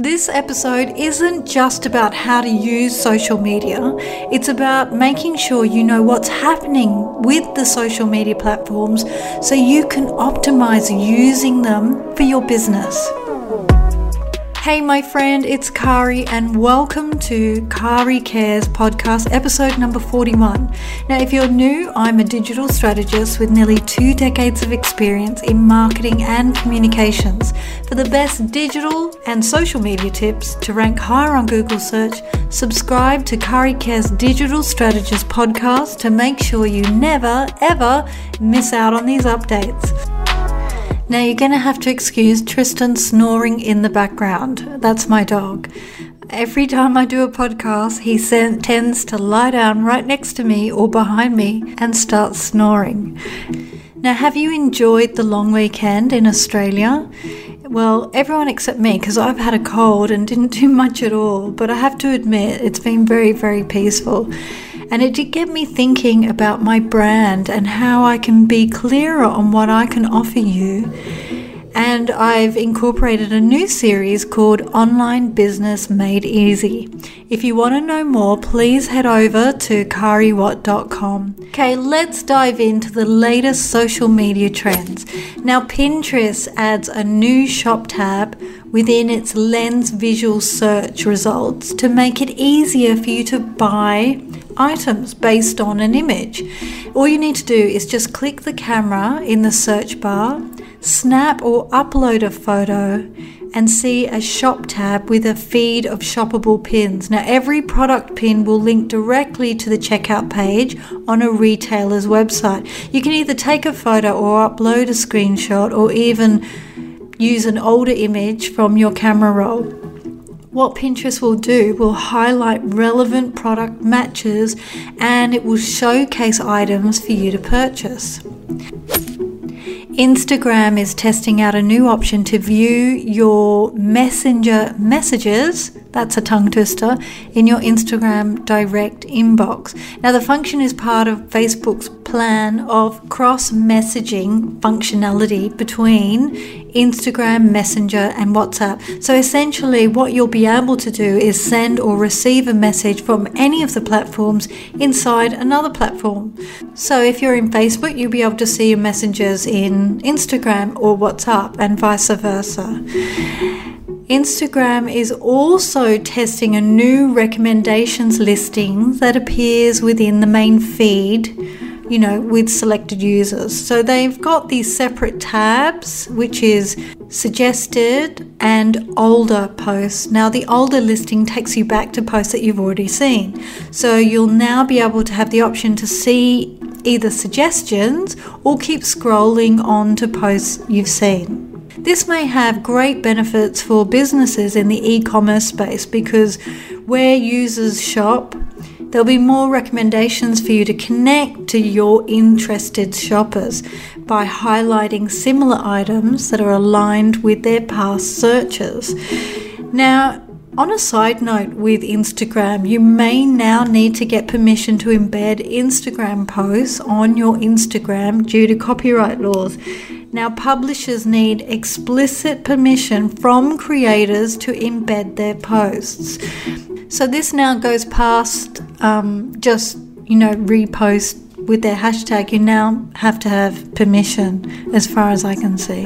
This episode isn't just about how to use social media. It's about making sure you know what's happening with the social media platforms so you can optimize using them for your business. Hey my friend, it's Kari and welcome to Kari Cares podcast episode number 41. Now if you're new, I'm a digital strategist with nearly 2 decades of experience in marketing and communications for the best digital and social media tips to rank higher on Google search. Subscribe to Kari Cares Digital Strategist podcast to make sure you never ever miss out on these updates. Now you're going to have to excuse Tristan snoring in the background. That's my dog. Every time I do a podcast, he tends to lie down right next to me or behind me and start snoring. Now, have you enjoyed the long weekend in Australia? Well, everyone except me, because I've had a cold and didn't do much at all. But I have to admit, it's been very, very peaceful. And it did get me thinking about my brand and how I can be clearer on what I can offer you. And I've incorporated a new series called Online Business Made Easy. If you want to know more, please head over to cariawatt.com. Okay, let's dive into the latest social media trends. Now, Pinterest adds a new shop tab within its lens visual search results to make it easier for you to buy items based on an image. All you need to do is just click the camera in the search bar, snap or upload a photo and see a shop tab with a feed of shoppable pins. Now every product pin will link directly to the checkout page on a retailer's website. You can either take a photo or upload a screenshot or even use an older image from your camera roll. What Pinterest will do will highlight relevant product matches and it will showcase items for you to purchase. Instagram is testing out a new option to view your Messenger messages, that's a tongue twister, in your Instagram direct inbox. Now the function is part of Facebook's plan of cross-messaging functionality between Instagram, Messenger and WhatsApp. So essentially what you'll be able to do is send or receive a message from any of the platforms inside another platform. So if you're in Facebook, you'll be able to see your messages in Instagram or WhatsApp and vice versa. Instagram is also testing a new recommendations listing that appears within the main feed, you know, with selected users. So they've got these separate tabs, which is suggested and older posts. Now the older listing takes you back to posts that you've already seen. So you'll now be able to have the option to see either suggestions or keep scrolling on to posts you've seen. This may have great benefits for businesses in the e-commerce space because where users shop, there'll be more recommendations for you to connect to your interested shoppers by highlighting similar items that are aligned with their past searches. Now, on a side note with Instagram, you may now need to get permission to embed Instagram posts on your Instagram due to copyright laws. Now, publishers need explicit permission from creators to embed their posts. So this now goes past repost with their hashtag. You now have to have permission as far as I can see.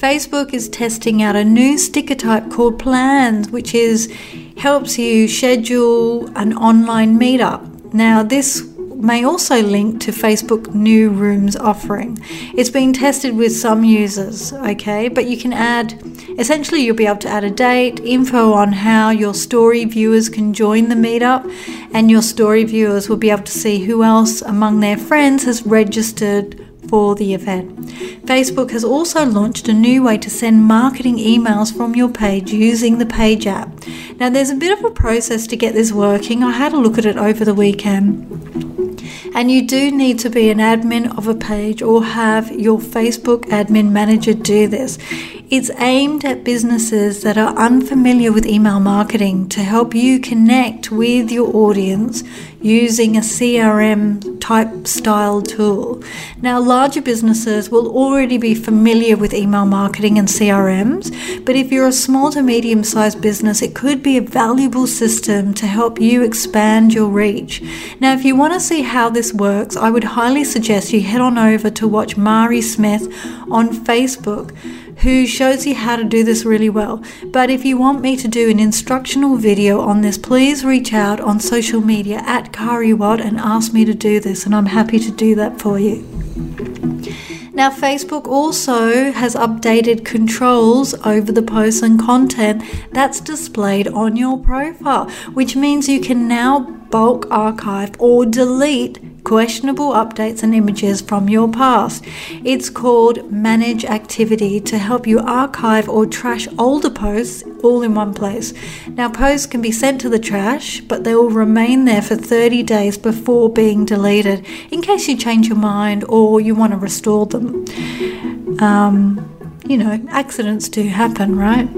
Facebook is testing out a new sticker type called Plans, which helps you schedule an online meetup. Now, this may also link to Facebook New Rooms offering. It's been tested with some users, okay? But you can you'll be able to add a date, info on how your story viewers can join the meetup, and your story viewers will be able to see who else among their friends has registered for the event. Facebook has also launched a new way to send marketing emails from your page using the Page app. Now there's a bit of a process to get this working. I had a look at it over the weekend. And you do need to be an admin of a page or have your Facebook admin manager do this. It's aimed at businesses that are unfamiliar with email marketing to help you connect with your audience using a CRM type style tool. Now, larger businesses will already be familiar with email marketing and CRMs, but if you're a small to medium-sized business, it could be a valuable system to help you expand your reach. Now, if you want to see how this works, I would highly suggest you head on over to watch Mari Smith on Facebook, who shows you how to do this really well. But if you want me to do an instructional video on this, please reach out on social media at Caria Watt and ask me to do this, and I'm happy to do that for you. Now, Facebook also has updated controls over the posts and content that's displayed on your profile, which means you can now bulk archive or delete questionable updates and images from your past. It's called Manage Activity to help you archive or trash older posts all in one place. Now, posts can be sent to the trash, but they will remain there for 30 days before being deleted in case you change your mind or you want to restore them. Accidents do happen, right?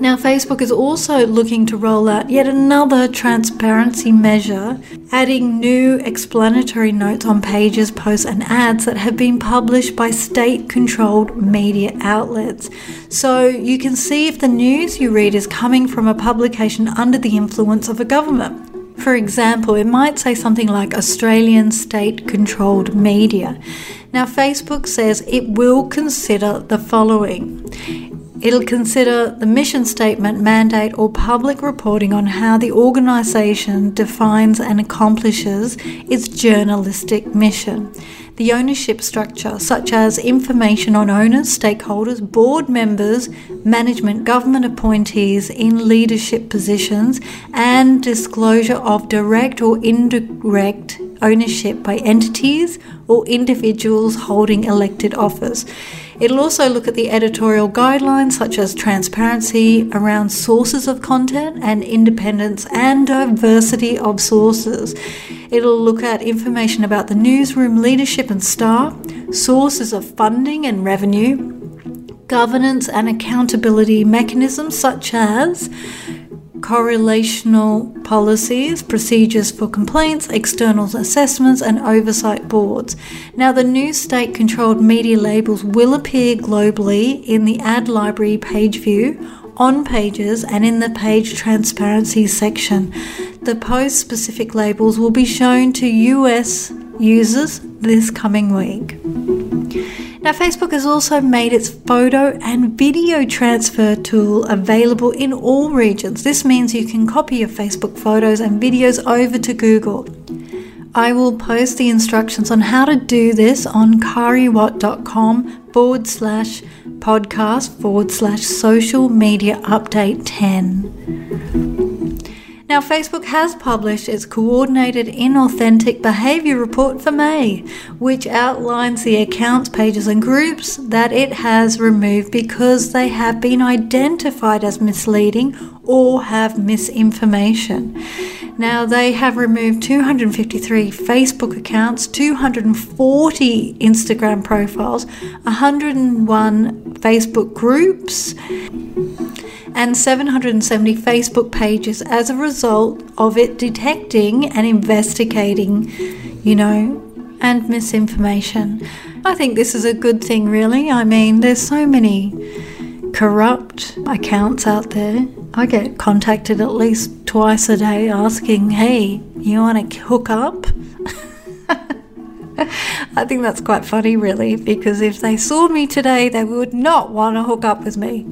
Now, Facebook is also looking to roll out yet another transparency measure, adding new explanatory notes on pages, posts, and ads that have been published by state-controlled media outlets. So you can see if the news you read is coming from a publication under the influence of a government. For example, it might say something like Australian state-controlled media. Now, Facebook says it will consider the following. It'll consider the mission statement, mandate, or public reporting on how the organisation defines and accomplishes its journalistic mission. The ownership structure, such as information on owners, stakeholders, board members, management, government appointees in leadership positions, and disclosure of direct or indirect ownership by entities or individuals holding elected office. It'll also look at the editorial guidelines, such as transparency around sources of content and independence and diversity of sources. It'll look at information about the newsroom leadership and staff, sources of funding and revenue, governance and accountability mechanisms such as correlational policies, procedures for complaints, external assessments, and oversight boards. Now, the new state-controlled media labels will appear globally in the ad library page view, on pages, and in the page transparency section. The post-specific labels will be shown to US users this coming week. Now, Facebook has also made its photo and video transfer tool available in all regions. This means you can copy your Facebook photos and videos over to Google. I will post the instructions on how to do this on cariawatt.com/podcast/social-media-update-10. Now, Facebook has published its Coordinated Inauthentic Behaviour Report for May, which outlines the accounts, pages, and groups that it has removed because they have been identified as misleading or have misinformation. Now, they have removed 253 Facebook accounts, 240 Instagram profiles, 101 Facebook groups, and 770 Facebook pages as a result of it detecting and investigating, and misinformation. I think this is a good thing, really. I mean, there's so many corrupt accounts out there. I get contacted at least twice a day asking, hey, you want to hook up? I think that's quite funny, really, because if they saw me today, they would not want to hook up with me.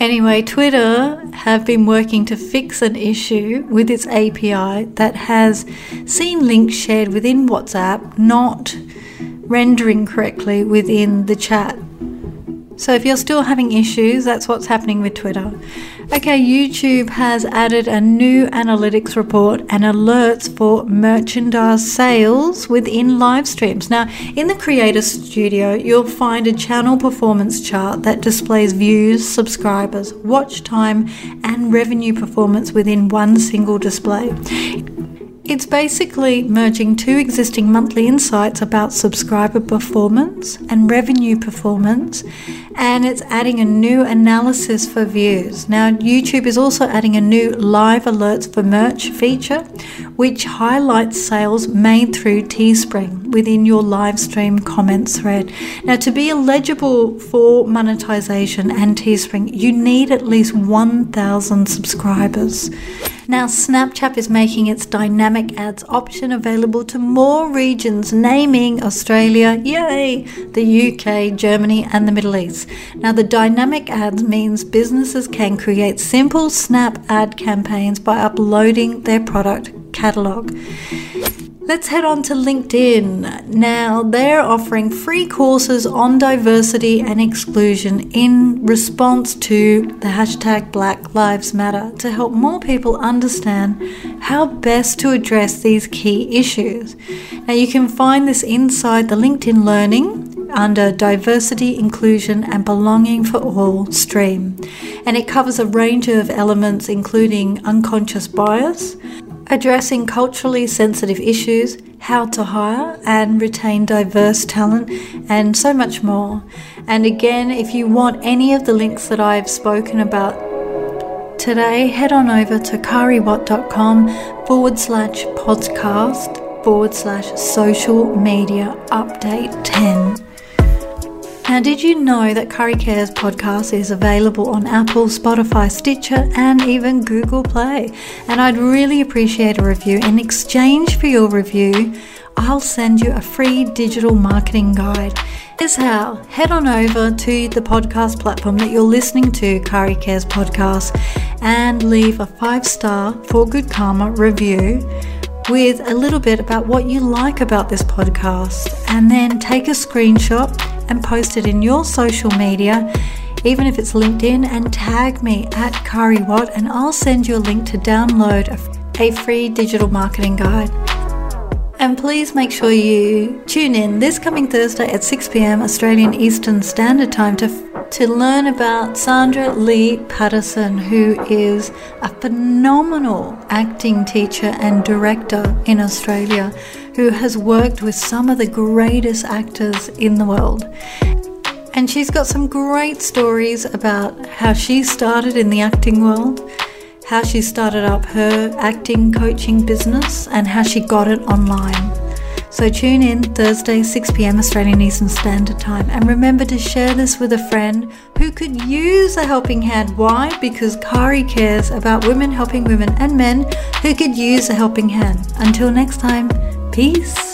Anyway, Twitter have been working to fix an issue with its API that has seen links shared within WhatsApp not rendering correctly within the chat. So if you're still having issues, that's what's happening with Twitter. Okay, YouTube has added a new analytics report and alerts for merchandise sales within live streams. Now, in the Creator Studio, you'll find a channel performance chart that displays views, subscribers, watch time, and revenue performance within one single display. It's basically merging two existing monthly insights about subscriber performance and revenue performance, and it's adding a new analysis for views. Now, YouTube is also adding a new live alerts for merch feature, which highlights sales made through Teespring within your live stream comments thread. Now, to be eligible for monetization and Teespring, you need at least 1,000 subscribers. Now, Snapchat is making its dynamic ads option available to more regions, naming Australia, yay, the UK, Germany, and the Middle East. Now, the dynamic ads means businesses can create simple snap ad campaigns by uploading their product catalog. Let's head on to LinkedIn. Now, they're offering free courses on diversity and exclusion in response to the hashtag Black Lives Matter to help more people understand how best to address these key issues. Now, you can find this inside the LinkedIn Learning under Diversity, Inclusion and Belonging for All stream. And it covers a range of elements including unconscious bias, addressing culturally sensitive issues, how to hire and retain diverse talent, and so much more. And again, if you want any of the links that I've spoken about today, head on over to cariawatt.com/podcast/social-media-update 10. Now, did you know that Caria Care's podcast is available on Apple, Spotify, Stitcher, and even Google Play? And I'd really appreciate a review. In exchange for your review, I'll send you a free digital marketing guide. Here's how. Head on over to the podcast platform that you're listening to, Caria Care's podcast, and leave a 5-star for good karma review with a little bit about what you like about this podcast, and then take a screenshot and post it in your social media, even if it's LinkedIn, and tag me at Caria Watt, and I'll send you a link to download a free digital marketing guide. And please make sure you tune in this coming Thursday at 6 p.m. Australian Eastern Standard Time to learn about Sandra Lee Patterson, who is a phenomenal acting teacher and director in Australia, who has worked with some of the greatest actors in the world. And she's got some great stories about how she started in the acting world, how she started up her acting coaching business, and how she got it online. So tune in Thursday, 6 p.m. Australian Eastern Standard Time. And remember to share this with a friend who could use a helping hand. Why? Because Caria cares about women helping women and men who could use a helping hand. Until next time, peace.